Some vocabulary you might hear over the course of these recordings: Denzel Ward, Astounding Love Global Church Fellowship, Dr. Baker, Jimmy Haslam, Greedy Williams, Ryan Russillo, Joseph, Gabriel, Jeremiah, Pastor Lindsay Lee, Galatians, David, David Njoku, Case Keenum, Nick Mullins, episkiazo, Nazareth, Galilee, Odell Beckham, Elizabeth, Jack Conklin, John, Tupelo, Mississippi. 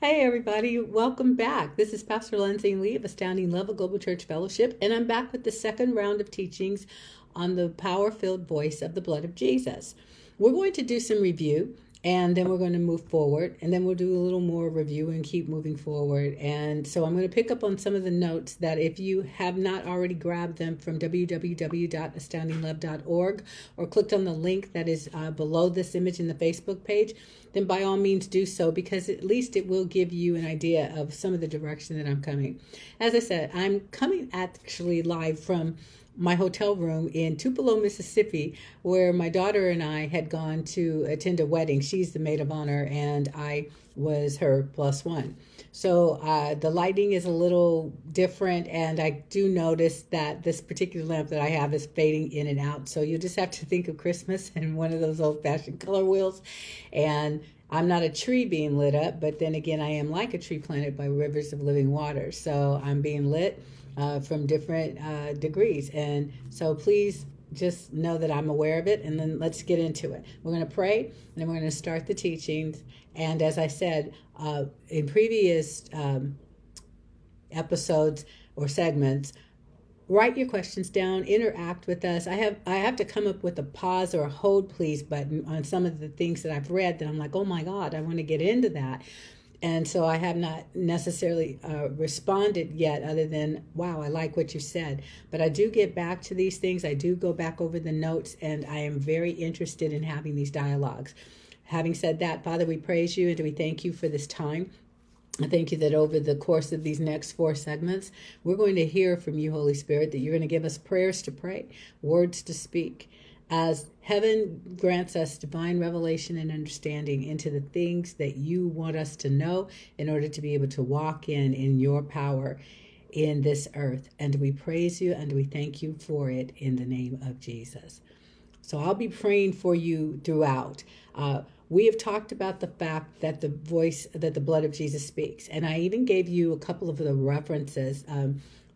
Hey everybody, welcome back. This is Pastor Lindsay Lee of Astounding Love Global Church Fellowship, and I'm back with the second round of teachings on the power-filled voice of the blood of Jesus. We're going to do some review, and then we're going to move forward, and then we'll do a little more review and keep moving forward. And so I'm going to pick up on some of the notes that if you have not already grabbed them from www.astoundinglove.org or clicked on the link that is below this image in the Facebook page, then by all means do so, because at least it will give you an idea of some of the direction that I'm coming. As I said, I'm coming actually live from my hotel room in Tupelo, Mississippi, where my daughter and I had gone to attend a wedding. She's the maid of honor and I was her plus one. So the lighting is a little different, and I do notice that this particular lamp that I have is fading in and out. So you just have to think of Christmas and one of those old-fashioned color wheels. And I'm not a tree being lit up, but then again, I am like a tree planted by rivers of living water. So I'm being lit from different degrees. And so please just know that I'm aware of it, and then let's get into it. We're going to pray, and then we're going to start the teachings. And as I said, in previous episodes or segments, write your questions down, interact with us. I have to come up with a pause or a hold please button on some of the things that I've read that I'm like, oh my God, I want to get into that. And so I have not necessarily responded yet, other than, wow, I like what you said. But I do get back to these things. I do go back over the notes, and I am very interested in having these dialogues. Having said that, Father, we praise you and we thank you for this time. I thank you that over the course of these next four segments, we're going to hear from you, Holy Spirit, that you're going to give us prayers to pray, words to speak. As heaven grants us divine revelation and understanding into the things that you want us to know in order to be able to walk in your power in this earth. And we praise you and we thank you for it in the name of Jesus. So I'll be praying for you throughout. We have talked about the fact that the blood of Jesus speaks. And I even gave you a couple of the references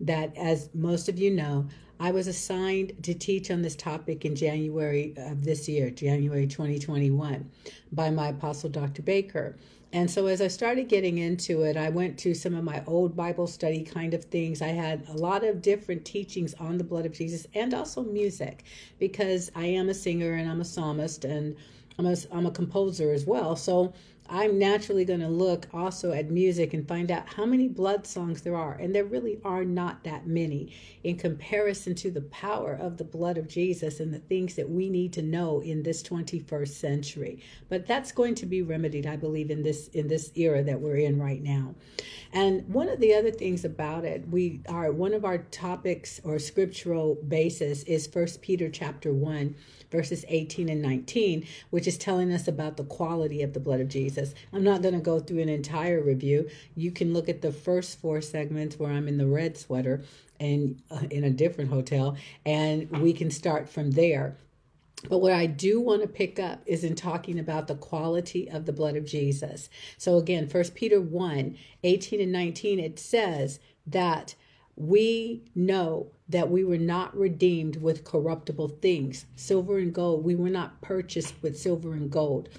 that, as most of you know, I was assigned to teach on this topic in January of this year, January 2021, by my apostle, Dr. Baker. And so as I started getting into it, I went to some of my old Bible study kind of things. I had a lot of different teachings on the blood of Jesus, and also music, because I am a singer and I'm a psalmist, and I'm a composer as well. So I'm naturally going to look also at music and find out how many blood songs there are. And there really are not that many in comparison to the power of the blood of Jesus and the things that we need to know in this 21st century. But that's going to be remedied, I believe, in this era that we're in right now. And one of the other things about it, one of our topics or scriptural basis is 1 Peter chapter 1, verses 18 and 19, which is telling us about the quality of the blood of Jesus. I'm not going to go through an entire review. You can look at the first four segments where I'm in the red sweater and in a different hotel, and we can start from there. But what I do want to pick up is in talking about the quality of the blood of Jesus. So again, 1 Peter 1, 18 and 19, it says that we know that we were not redeemed with corruptible things, silver and gold. We were not purchased with silver and gold.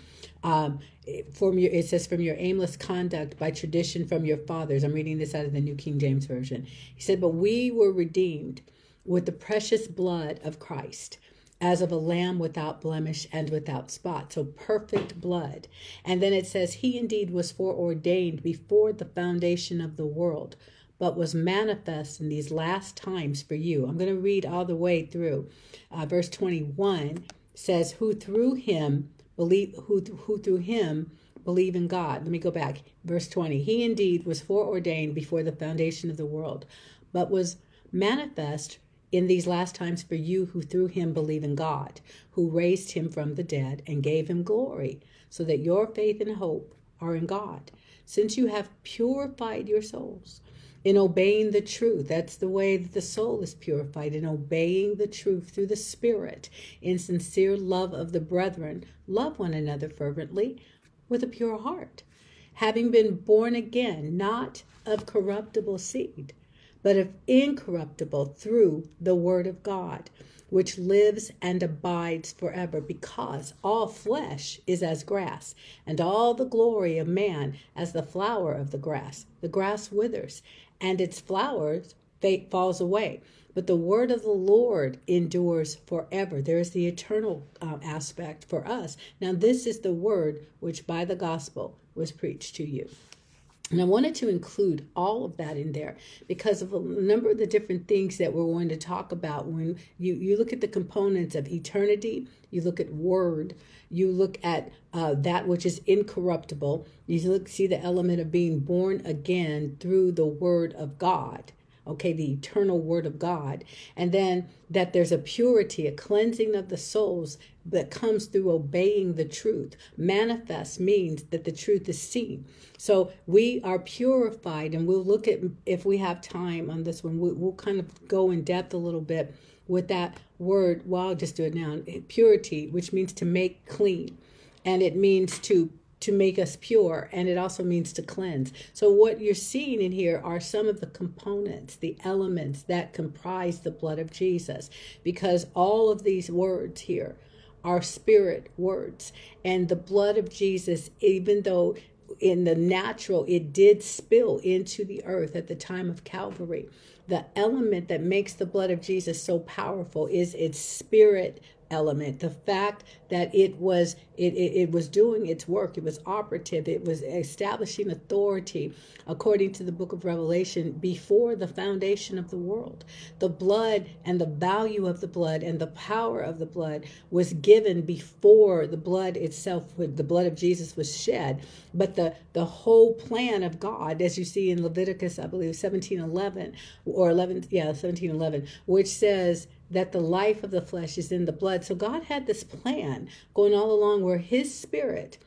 It says, from your aimless conduct by tradition from your fathers. I'm reading this out of the New King James Version. He said, but we were redeemed with the precious blood of Christ, as of a lamb without blemish and without spot. So perfect blood. And then it says, he indeed was foreordained before the foundation of the world, but was manifest in these last times for you. I'm going to read all the way through. Verse 21 says, who through him believe in God. Let me go back. Verse 20, he indeed was foreordained before the foundation of the world, but was manifest in these last times for you, who through him believe in God, who raised him from the dead and gave him glory, so that your faith and hope are in God, since you have purified your souls in obeying the truth. That's the way that the soul is purified, in obeying the truth through the Spirit, in sincere love of the brethren. Love one another fervently with a pure heart, having been born again, not of corruptible seed, but of incorruptible through the word of God, which lives and abides forever, because all flesh is as grass, and all the glory of man as the flower of the grass. The grass withers, and its flowers falls away, but the word of the Lord endures forever. There is the eternal aspect for us. Now, this is the word which by the gospel was preached to you. And I wanted to include all of that in there because of a number of the different things that we're going to talk about. When you look at the components of eternity, you look at word, you look at that which is incorruptible, you see the element of being born again through the word of God. Okay, the eternal word of God. And then that there's a purity, a cleansing of the souls that comes through obeying the truth. Manifest means that the truth is seen. So we are purified, and we'll look at, if we have time on this one, we'll kind of go in depth a little bit with that word. Well, I'll just do it now. Purity, which means to make clean. And it means to make us pure, and it also means to cleanse. So what you're seeing in here are some of the components, the elements that comprise the blood of Jesus, because all of these words here are spirit words. And the blood of Jesus, even though in the natural it did spill into the earth at the time of Calvary, the element that makes the blood of Jesus so powerful is its spirit element, the fact that it was doing its work, it was operative, it was establishing authority according to the book of Revelation before the foundation of the world. The blood and the value of the blood and the power of the blood was given before the blood itself, the blood of Jesus was shed. But the whole plan of God, as you see in Leviticus, I believe 17:11 or 17:11, which says that the life of the flesh is in the blood. So God had this plan going all along where his spirit,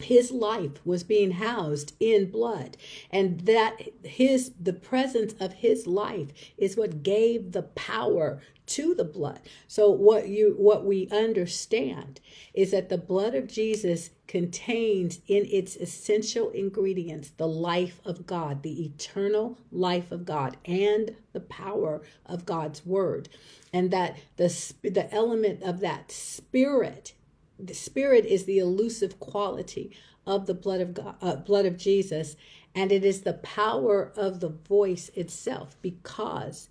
his life was being housed in blood, and that the presence of his life is what gave the power to the blood. So what we understand is that the blood of Jesus contains in its essential ingredients the life of God, the eternal life of God, and the power of God's word, and that the element of that spirit. The spirit is the elusive quality of the blood of God, blood of Jesus, and it is the power of the voice itself, because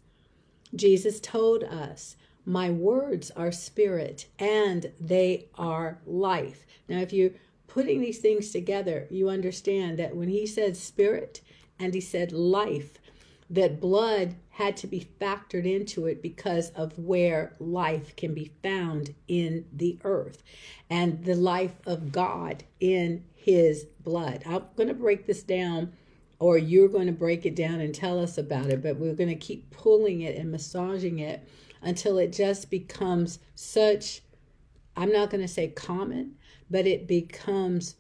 Jesus told us, "My words are spirit and they are life." Now, if you're putting these things together, you understand that when he said spirit and he said life, that blood had to be factored into it because of where life can be found in the earth, and the life of God in his blood. I'm going to break this down, or you're going to break it down and tell us about it, but we're going to keep pulling it and massaging it until it just becomes such, I'm not going to say common, but it becomes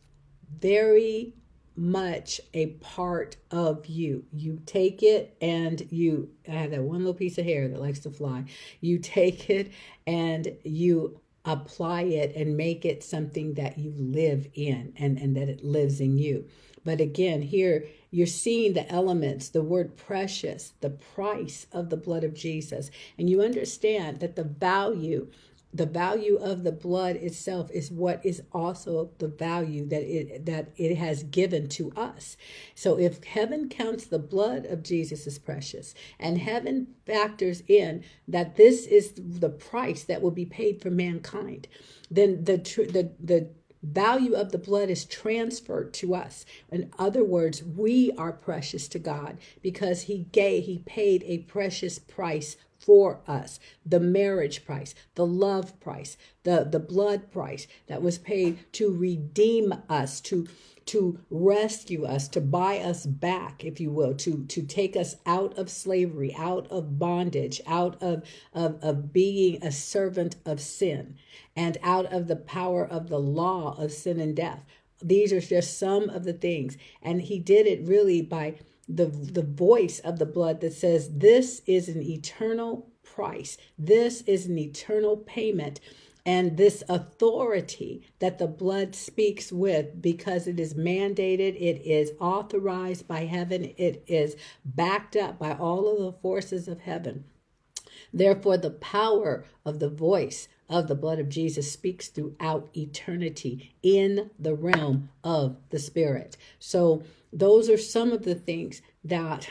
very much a part of you. You take it and you, I have that one little piece of hair that likes to fly. You take it and you apply it and make it something that you live in, and that it lives in you. But again, here you're seeing the elements, the word precious, the price of the blood of Jesus. And you understand that the value of the blood itself is what is also the value that it has given to us. So if heaven counts the blood of Jesus as precious, and heaven factors in that this is the price that will be paid for mankind, then the value of the blood is transferred to us. In other words, we are precious to God because he paid a precious price for us, the marriage price, the love price, the blood price that was paid to redeem us, to rescue us, to buy us back, if you will, to take us out of slavery, out of bondage, out of being a servant of sin, and out of the power of the law of sin and death. These are just some of the things. And he did it really by the voice of the blood that says, this is an eternal price. This is an eternal payment. and this authority that the blood speaks with, because it is mandated, it is authorized by heaven, it is backed up by all of the forces of heaven. Therefore, the power of the voice of the blood of Jesus speaks throughout eternity in the realm of the Spirit. So those are some of the things that,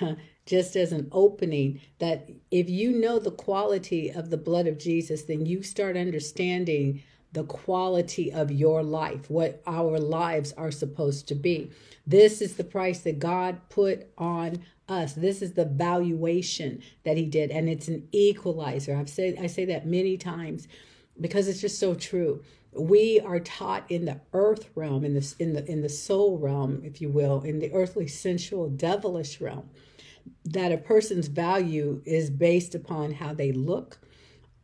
just as an opening, that if you know the quality of the blood of Jesus, then you start understanding the quality of your life, what our lives are supposed to be. This is the price that God put on us. This is the valuation that he did, and it's an equalizer. I say that many times because it's just so true. We are taught in the earth realm, in the soul realm, if you will, in the earthly, sensual, devilish realm, that a person's value is based upon how they look,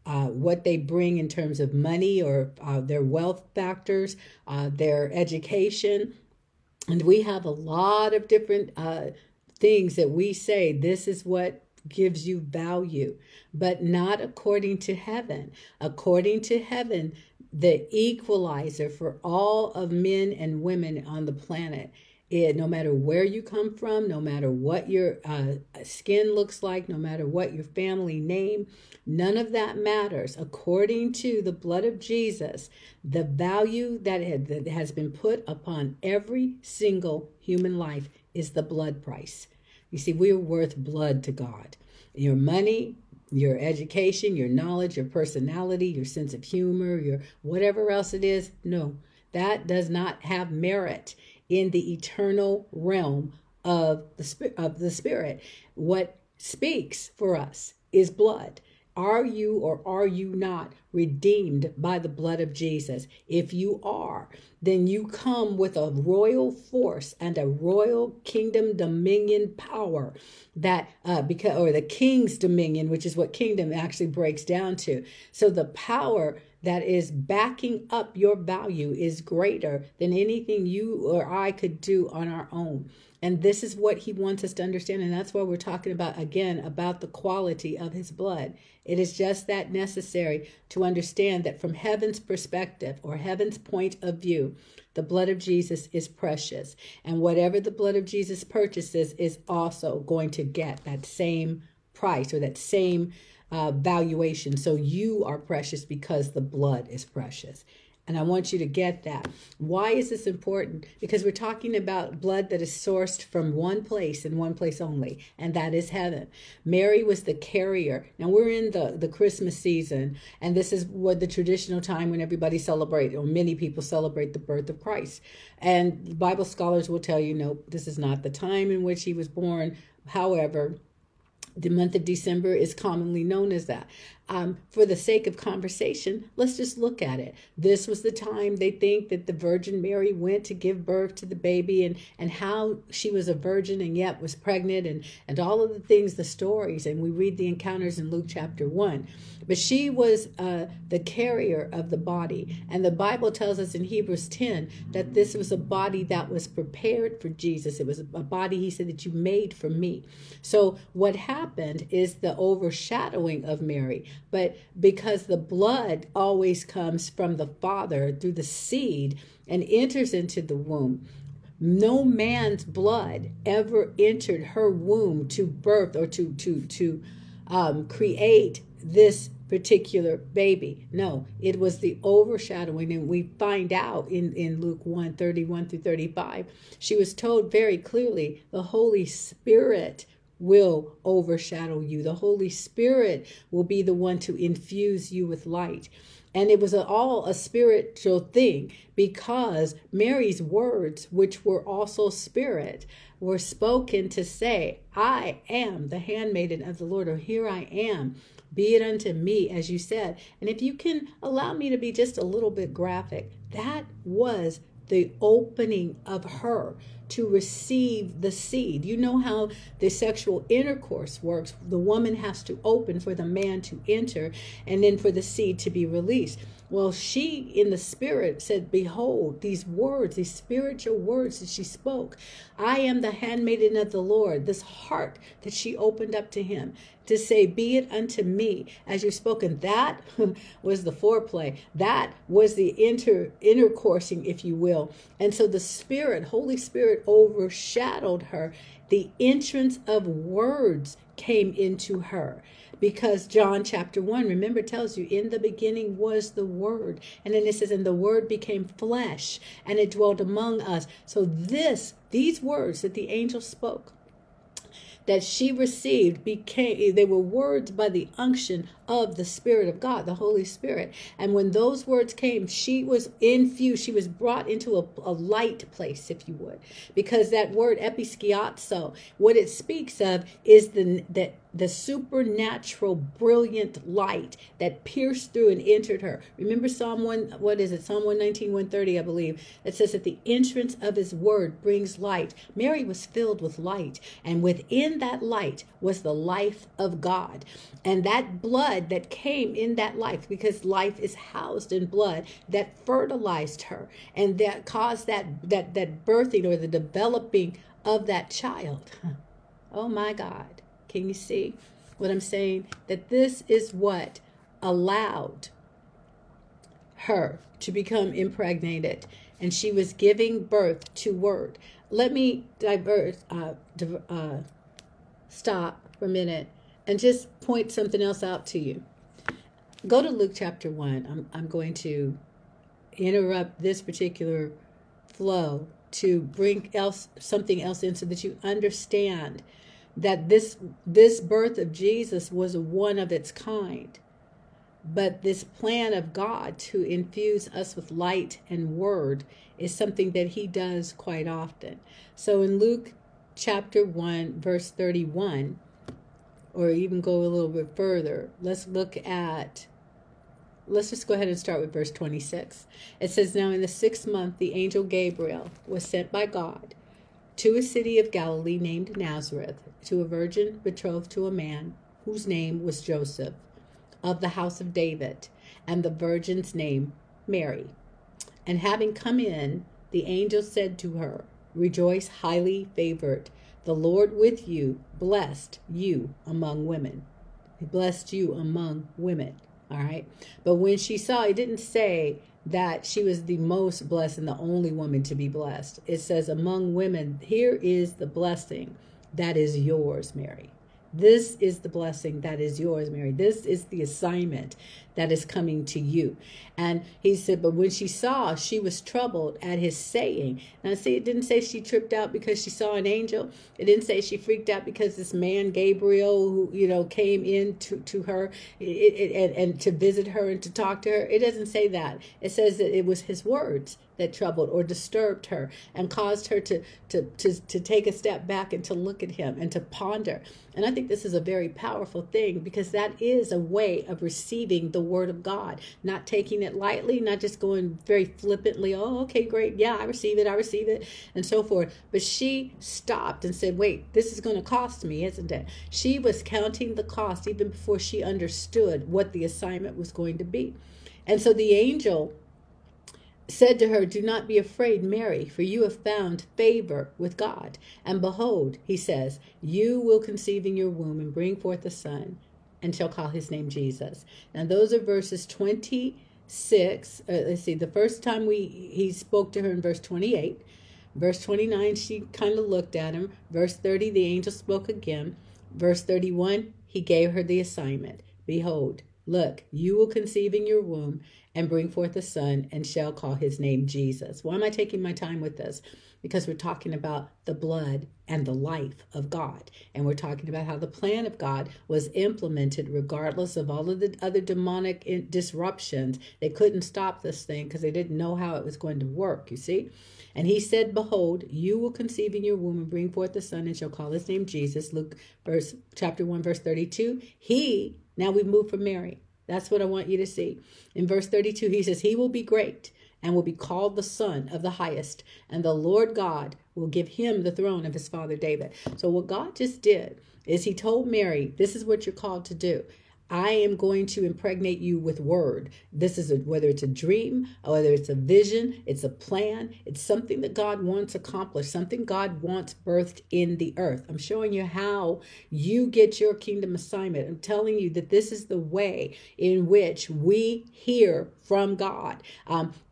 what they bring in terms of money or their wealth factors, their education. And we have a lot of different things that we say, this is what gives you value, but not according to heaven. According to heaven, the equalizer for all of men and women on the planet, no matter where you come from, no matter what your skin looks like, no matter what your family name, none of that matters. According to the blood of Jesus, the value that has been put upon every single human life is the blood price. You see, we are worth blood to God. Your money, your education, your knowledge, your personality, your sense of humor, your whatever else it is, no, that does not have merit in the eternal realm of the Spirit. What speaks for us is blood. Are you or are you not redeemed by the blood of Jesus? If you are, then you come with a royal force and a royal kingdom dominion power that, or the king's dominion, which is what kingdom actually breaks down to. So the power that is backing up your value is greater than anything you or I could do on our own. And this is what he wants us to understand. And that's why we're talking about, again, about the quality of his blood. It is just that necessary to understand that from heaven's perspective or heaven's point of view, the blood of Jesus is precious. And whatever the blood of Jesus purchases is also going to get that same price or that same valuation. So you are precious because the blood is precious. And I want you to get that. Why is this important? Because we're talking about blood that is sourced from one place and one place only, and that is heaven. Mary was the carrier. Now we're in the Christmas season, and this is what the traditional time when everybody celebrates, or many people celebrate the birth of Christ. And Bible scholars will tell you, no, this is not the time in which he was born. However, the month of December is commonly known as that. For the sake of conversation, let's just look at it. This was the time they think that the Virgin Mary went to give birth to the baby, and how she was a virgin and yet was pregnant, and all of the things, the stories, and we read the encounters in Luke chapter 1. But she was the carrier of the body. And the Bible tells us in Hebrews 10 that this was a body that was prepared for Jesus. It was a body, he said, that you made for me. So what happened is the overshadowing of Mary. But because the blood always comes from the Father through the seed and enters into the womb, no man's blood ever entered her womb to birth or to create this particular baby. No, it was the overshadowing. And we find out in Luke 1, 31 through 35, she was told very clearly, the Holy Spirit will overshadow you. The Holy Spirit will be the one to infuse you with light. And it was all a spiritual thing, because Mary's words, which were also spirit, were spoken to say, I am the handmaiden of the Lord, or here I am, be it unto me as you said. And if you can allow me to be just a little bit graphic, that was the opening of her to receive the seed. You know how the sexual intercourse works. The woman has to open for the man to enter and then for the seed to be released. Well, she in the spirit said, behold, these words, these spiritual words that she spoke, I am the handmaiden of the Lord, this heart that she opened up to him to say, be it unto me as you've spoken. That was the foreplay. That was the intercoursing, if you will. And so the Spirit, Holy Spirit, overshadowed her. The entrance of words came into her, because John chapter 1, remember, tells you in the beginning was the Word. And then it says, and the Word became flesh and it dwelt among us. So these words that the angel spoke, that she received, they were words by the unction of the Spirit of God, the Holy Spirit. And when those words came, she was infused, she was brought into a light place, if you would, because that word episkiazo, what it speaks of is the supernatural, brilliant light that pierced through and entered her. Remember Psalm 119, 130, I believe, that says that the entrance of his word brings light. Mary was filled with light, and within that light was the life of God. And that blood that came in that life, because life is housed in blood, that fertilized her and that caused that birthing or the developing of that child. Oh my God. Can you see what I'm saying? That this is what allowed her to become impregnated. And she was giving birth to word. Let me stop for a minute and just point something else out to you. Go to Luke chapter 1. I'm going to interrupt this particular flow to bring something else in so that you understand that this birth of Jesus was one of its kind. But this plan of God to infuse us with light and word is something that he does quite often. So in Luke chapter 1, verse 31, or even go a little bit further, let's just go ahead and start with verse 26. It says, now in the 6th month, the angel Gabriel was sent by God to a city of Galilee named Nazareth, to a virgin betrothed to a man whose name was Joseph, of the house of David, and the virgin's name Mary. And having come in, the angel said to her, rejoice, highly favored, the Lord with you, blessed you among women. He blessed you among women, all right? But when she saw, it didn't say that she was the most blessed and the only woman to be blessed. It says among women, here is the blessing that is yours, Mary. This is the blessing that is yours, Mary. This is the assignment that is coming to you. And he said, but when she saw, she was troubled at his saying. Now see, it didn't say she tripped out because she saw an angel. It didn't say she freaked out because this man, Gabriel, who, you know, came in to her and to visit her and to talk to her. It doesn't say that. It says that it was his words that troubled or disturbed her and caused her to take a step back and to look at him and to ponder. And I think this is a very powerful thing, because that is a way of receiving the word of God, not taking it lightly, not just going very flippantly, oh, okay, great, yeah, I receive it, and so forth. But she stopped and said, wait, this is going to cost me, isn't it? She was counting the cost even before she understood what the assignment was going to be. And so the angel said to her, do not be afraid, Mary, for you have found favor with God. And behold, he says, you will conceive in your womb and bring forth a son, and shall call his name Jesus. Now those are verses 26. Let's see, the first time he spoke to her in verse 28. Verse 29, she kind of looked at him. Verse 30, the angel spoke again. Verse 31, he gave her the assignment. Behold, look, you will conceive in your womb and bring forth a son, and shall call his name Jesus. Why am I taking my time with this? Because we're talking about the blood and the life of God. And we're talking about how the plan of God was implemented regardless of all of the other demonic disruptions. They couldn't stop this thing because they didn't know how it was going to work, you see. And he said, behold, you will conceive in your womb and bring forth a son, and shall call his name Jesus. Luke chapter 1, verse 32. Now we've moved from Mary. That's what I want you to see. In verse 32, he says, he will be great and will be called the Son of the Highest, and the Lord God will give him the throne of his father David. So what God just did is he told Mary, this is what you're called to do. I am going to impregnate you with word. This is whether it's a dream, or whether it's a vision, it's a plan, it's something that God wants accomplished, something God wants birthed in the earth. I'm showing you how you get your kingdom assignment. I'm telling you that this is the way in which we hear from God.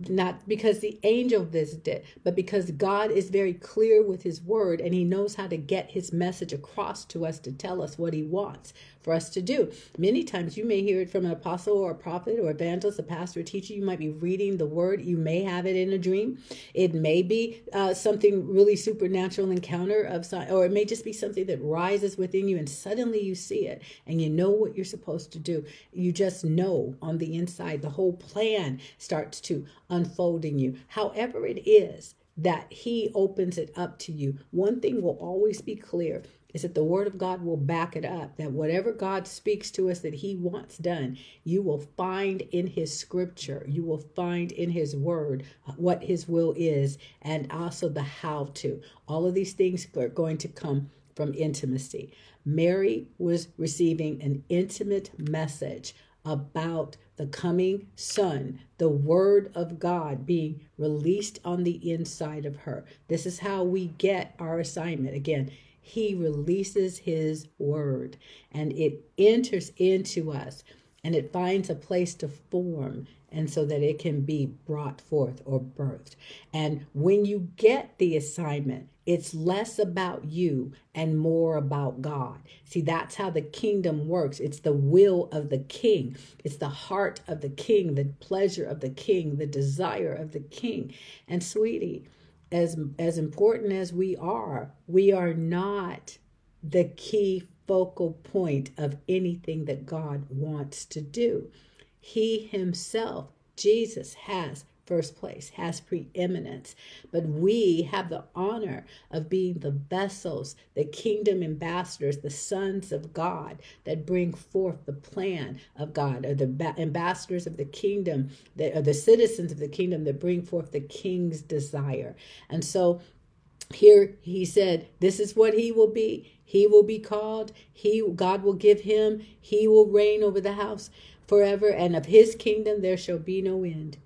Not because the angel visited, but because God is very clear with his word, and he knows how to get his message across to us to tell us what he wants for us to do. Many times you may hear it from an apostle or a prophet or evangelist, a pastor, a teacher. You might be reading the word. You may have it in a dream. It may be something really supernatural encounter of sign, or it may just be something that rises within you and suddenly you see it and you know what you're supposed to do. You just know on the inside the whole plan starts to unfold in you. However it is that he opens it up to you, one thing will always be clear, is that the word of God will back it up, that whatever God speaks to us that he wants done, you will find in his scripture, you will find in his word what his will is, and also the how to. All of these things are going to come from intimacy. Mary was receiving an intimate message about the coming Son, the word of God being released on the inside of her. This is how we get our assignment. Again, he releases his word and it enters into us and it finds a place to form, and so that it can be brought forth or birthed. And when you get the assignment, it's less about you and more about God. See, that's how the kingdom works. It's the will of the king. It's the heart of the king, the pleasure of the king, the desire of the king. And sweetie, as important as we are not the key focal point of anything that God wants to do. He himself, Jesus, has first place, has preeminence, but we have the honor of being the vessels, the kingdom ambassadors, the sons of God that bring forth the plan of God, or the ambassadors of the kingdom, or the citizens of the kingdom that bring forth the king's desire. And so here he said, this is what he will be. He will be called, God will give him, he will reign over the house forever, and of his kingdom there shall be no end.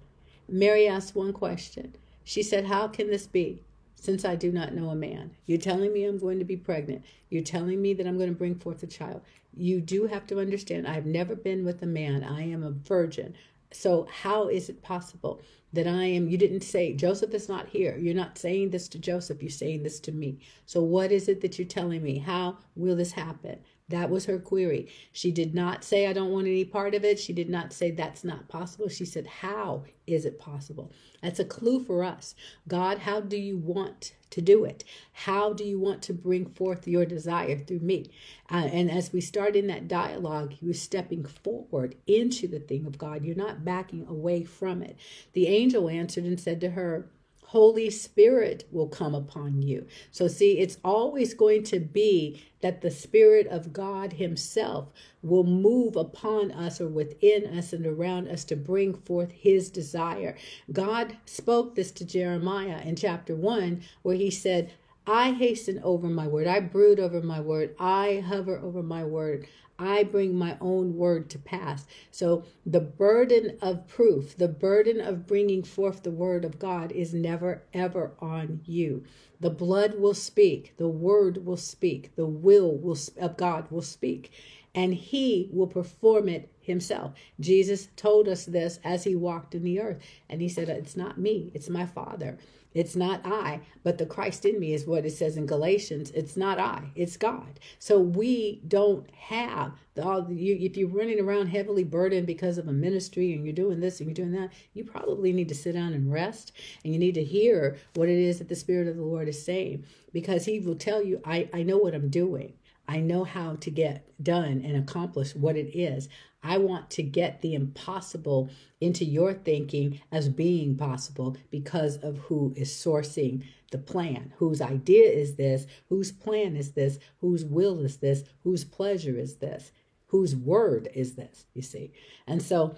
Mary asked one question. She said, how can this be, since I do not know a man? You're telling me I'm going to be pregnant. You're telling me that I'm going to bring forth a child. You do have to understand, I've never been with a man. I am a virgin. So how is it possible that I am, you didn't say, Joseph is not here. You're not saying this to Joseph. You're saying this to me. So what is it that you're telling me? How will this happen? That was her query. She did not say, I don't want any part of it. She did not say, that's not possible. She said, how is it possible? That's a clue for us. God, how do you want to do it? How do you want to bring forth your desire through me? And as we start in that dialogue, you're stepping forward into the thing of God. You're not backing away from it. The angel answered and said to her, Holy Spirit will come upon you. So see, it's always going to be that the Spirit of God himself will move upon us or within us and around us to bring forth his desire. God spoke this to Jeremiah in chapter 1, where he said, I hasten over my word. I brood over my word. I hover over my word. I bring my own word to pass. So the burden of proof, the burden of bringing forth the word of God is never, ever on you. The blood will speak. The word will speak. The will of God will speak. And he will perform it himself. Jesus told us this as he walked in the earth. And he said, it's not me. It's my Father. It's not I, but the Christ in me is what it says in Galatians. It's not I, it's God. So we don't have if you're running around heavily burdened because of a ministry and you're doing this and you're doing that, you probably need to sit down and rest, and you need to hear what it is that the Spirit of the Lord is saying, because he will tell you, I know what I'm doing. I know how to get done and accomplish what it is. I want to get the impossible into your thinking as being possible because of who is sourcing the plan, whose idea is this, whose plan is this, whose will is this, whose pleasure is this, whose word is this, you see. And so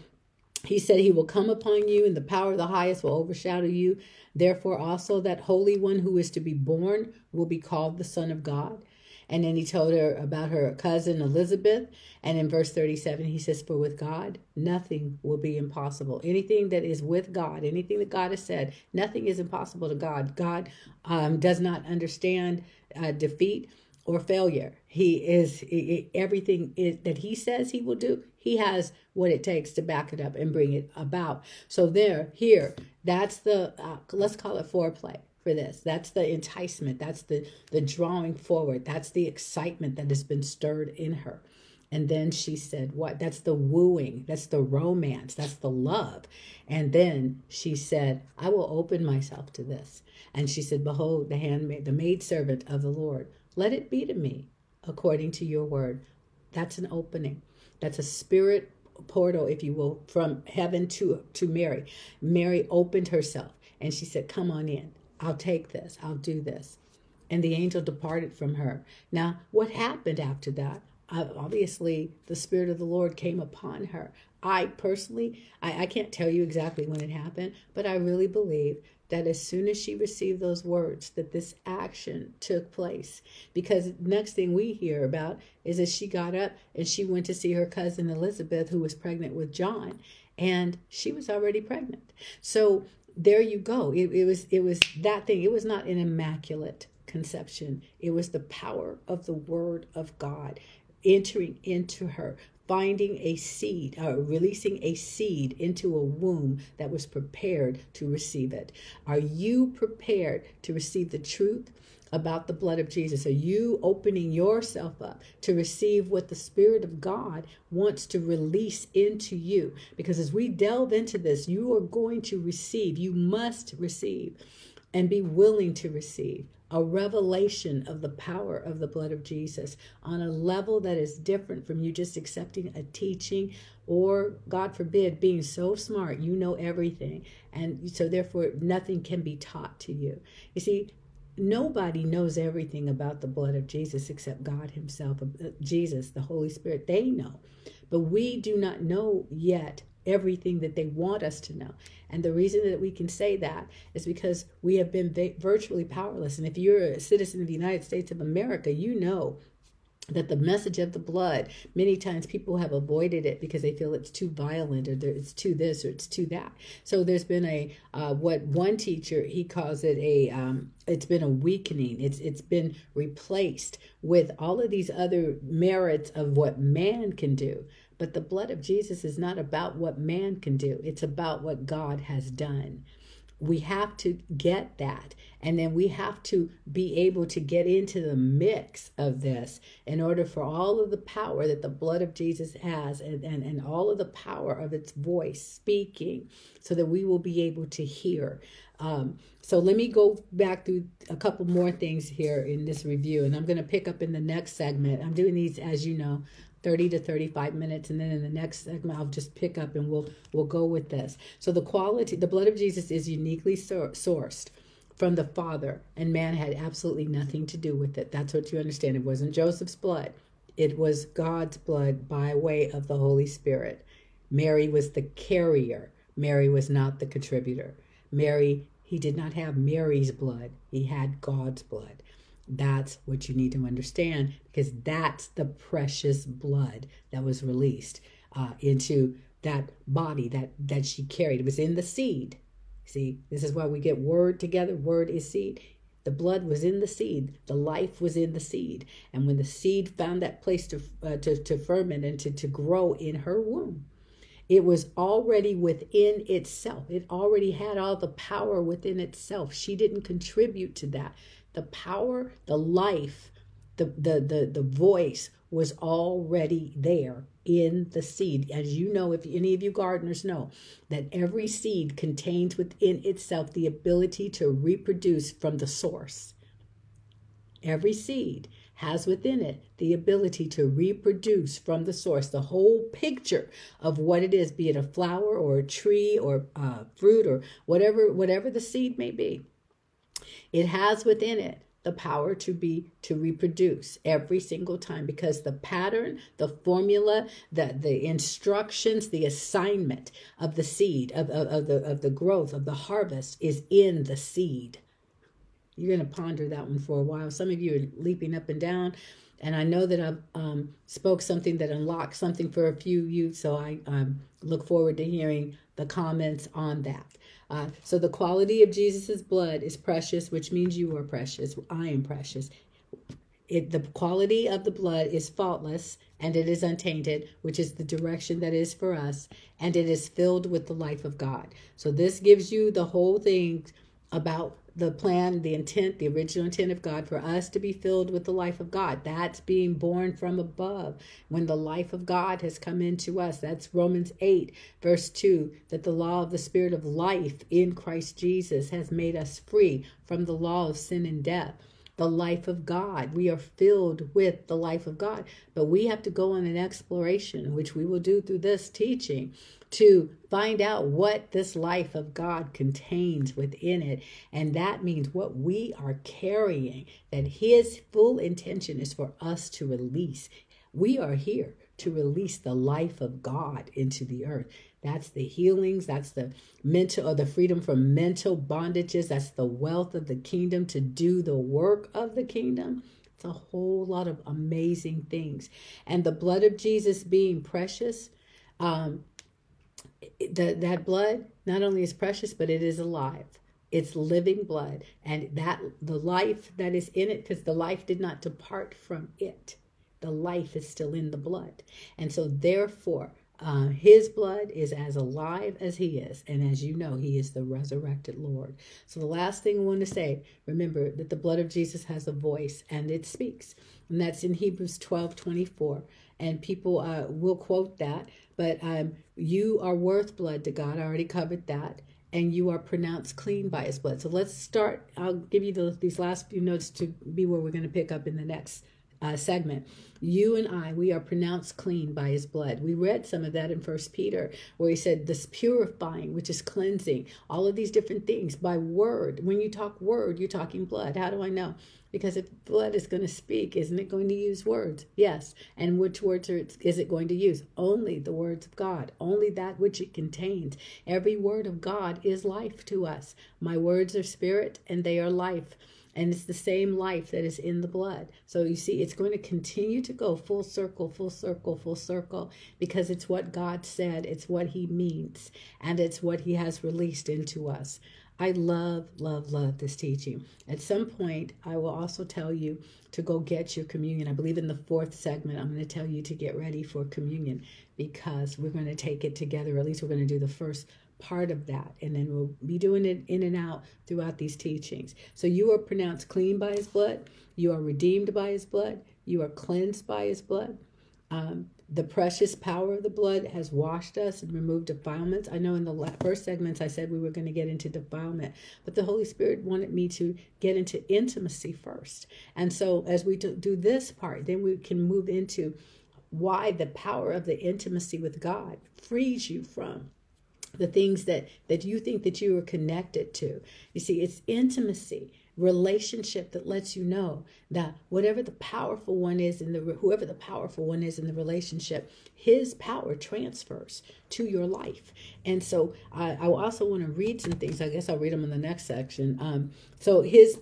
He said he will come upon you, and the power of the highest will overshadow you. Therefore also that Holy One who is to be born will be called the Son of God. And then he told her about her cousin Elizabeth. And in verse 37, he says, for with God, nothing will be impossible. Anything that is with God, anything that God has said, nothing is impossible to God. God does not understand defeat or failure. Everything is, that he says he will do, he has what it takes to back it up and bring it about. So that's the, let's call it foreplay. For this. That's the enticement. That's the drawing forward. That's the excitement that has been stirred in her. And then she said, what? That's the wooing. That's the romance. That's the love. And then she said, I will open myself to this. And she said, behold, the handmaid, the maidservant of the Lord, let it be to me according to your word. That's an opening. That's a spirit portal, if you will, from heaven to Mary. Mary opened herself and she said, come on in. I'll take this. I'll do this. And the angel departed from her. Now, what happened after that? Obviously, the Spirit of the Lord came upon her. I personally, I can't tell you exactly when it happened, but I really believe that as soon as she received those words, that this action took place. Because next thing we hear about is that she got up and she went to see her cousin Elizabeth, who was pregnant with John, and she was already pregnant. So there you go. It was that thing. It was not an immaculate conception. It was the power of the word of God entering into her, finding a seed, releasing a seed into a womb that was prepared to receive it. Are you prepared to receive the truth about the blood of Jesus? Are you opening yourself up to receive what the Spirit of God wants to release into you? Because as we delve into this, you are going to receive, you must receive and be willing to receive a revelation of the power of the blood of Jesus on a level that is different from you just accepting a teaching or, God forbid, being so smart, you know everything. And so therefore, nothing can be taught to you. You see, nobody knows everything about the blood of Jesus except God himself, Jesus, the Holy Spirit. They know. But we do not know yet everything that they want us to know. And the reason that we can say that is because we have been virtually powerless. And if you're a citizen of the United States of America, you know that the message of the blood, many times people have avoided it because they feel it's too violent, or it's too this, or it's too that. So there's been a what one teacher, he calls it a it's been a weakening. It's been replaced with all of these other merits of what man can do. But the blood of Jesus is not about what man can do. It's about what God has done. We have to get that. And then we have to be able to get into the mix of this in order for all of the power that the blood of Jesus has and all of the power of its voice speaking so that we will be able to hear. So let me go back through a couple more things here in this review. And I'm going to pick up in the next segment. I'm doing these, as you know, 30 to 35 minutes, and then in the next segment, I'll just pick up and we'll go with this. So the quality, the blood of Jesus is uniquely sourced from the Father, and man had absolutely nothing to do with it. That's what you understand. It wasn't Joseph's blood. It was God's blood by way of the Holy Spirit. Mary was the carrier. Mary was not the contributor. Mary, he did not have Mary's blood. He had God's blood. That's what you need to understand, because that's the precious blood that was released into that body that she carried. It was in the seed. See, this is why we get word together. Word is seed. The blood was in the seed. The life was in the seed. And when the seed found that place to ferment and to grow in her womb, it was already within itself. It already had all the power within itself. She didn't contribute to that. The power, the life, the voice was already there in the seed. As you know, if any of you gardeners know, that every seed contains within itself the ability to reproduce from the source. Every seed has within it the ability to reproduce from the source, the whole picture of what it is, be it a flower or a tree or fruit or whatever the seed may be. It has within it the power to reproduce every single time, because the pattern, the formula, the instructions, the assignment of the seed, of the growth, of the harvest is in the seed. You're going to ponder that one for a while. Some of you are leaping up and down. And I know that I've spoke something that unlocked something for a few of you. So I look forward to hearing the comments on that. So the quality of Jesus's blood is precious, which means you are precious. I am precious. The quality of the blood is faultless, and it is untainted, which is the direction that is for us. And it is filled with the life of God. So this gives you the whole thing about the plan, the intent, the original intent of God for us to be filled with the life of God. That's being born from above when the life of God has come into us. That's Romans 8, verse 2, that the law of the Spirit of life in Christ Jesus has made us free from the law of sin and death. The life of God. We are filled with the life of God. But we have to go on an exploration, which we will do through this teaching, to find out what this life of God contains within it. And that means what we are carrying, that his full intention is for us to release. We are here to release the life of God into the earth. That's the healings. That's the mental, or the freedom from mental bondages. That's the wealth of the kingdom to do the work of the kingdom. It's a whole lot of amazing things. And the blood of Jesus being precious, that blood not only is precious, but it is alive. It's living blood. And that the life that is in it, because the life did not depart from it. The life is still in the blood. And so therefore, his blood is as alive as he is. And as you know, he is the resurrected Lord. So the last thing I want to say, remember that the blood of Jesus has a voice and it speaks. And that's in Hebrews 12:24. And people will quote that. But you are worth blood to God. I already covered that. And you are pronounced clean by his blood. So let's start. I'll give you these last few notes to be where we're going to pick up in the next segment. You and I, we are pronounced clean by his blood. We read some of that in 1 Peter, where he said this purifying, which is cleansing, all of these different things by word. When you talk word, you're talking blood. How do I know? Because if blood is going to speak, isn't it going to use words? Yes. And which words is it going to use? Only the words of God, only that which it contains. Every word of God is life to us. My words are spirit and they are life. And it's the same life that is in the blood. So you see, it's going to continue to go full circle, full circle, full circle, because it's what God said, it's what he means, and it's what he has released into us. I love, love, love this teaching. At some point, I will also tell you to go get your communion. I believe in the fourth segment, I'm going to tell you to get ready for communion, because we're going to take it together. At least we're going to do the first part of that, and then we'll be doing it in and out throughout these teachings. So you are pronounced clean by his blood. You are redeemed by his blood. You are cleansed by his blood. The precious power of the blood has washed us and removed defilements. I know in the first segments I said we were going to get into defilement, but the Holy Spirit wanted me to get into intimacy first. And so as we do this part, then we can move into why the power of the intimacy with God frees you from the things that you think that you are connected to. You see, it's intimacy, relationship that lets you know that whatever the powerful one is whoever the powerful one is in the relationship, his power transfers to your life. And so I also want to read some things. I guess I'll read them in the next section. So his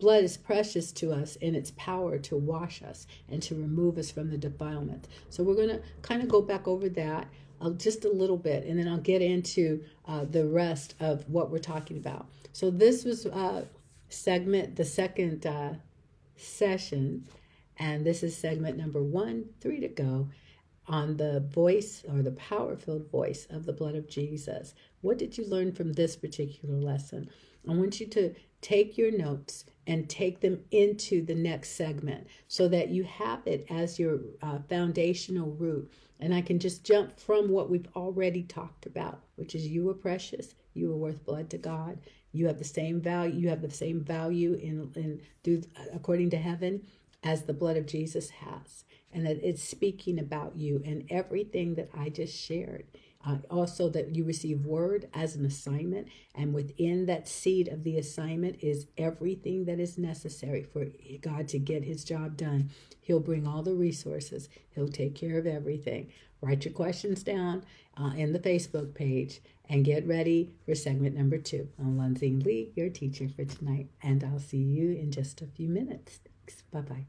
blood is precious to us in its power to wash us and to remove us from the defilement. So we're going to kind of go back over that just a little bit, and then I'll get into the rest of what we're talking about. So this was the second session, and this is segment number 1, 3 to go, on the voice, or the power-filled voice of the blood of Jesus. What did you learn from this particular lesson? I want you to take your notes and take them into the next segment so that you have it as your foundational root. And I can just jump from what we've already talked about, which is you are precious, you are worth blood to God, you have the same value, according to heaven as the blood of Jesus has, and that it's speaking about you and everything that I just shared Also that you receive word as an assignment, and within that seed of the assignment is everything that is necessary for God to get his job done. He'll bring all the resources. He'll take care of everything. Write your questions down in the Facebook page and get ready for segment number 2. I'm Lindsay Lee, your teacher for tonight, and I'll see you in just a few minutes. Thanks. Bye-bye.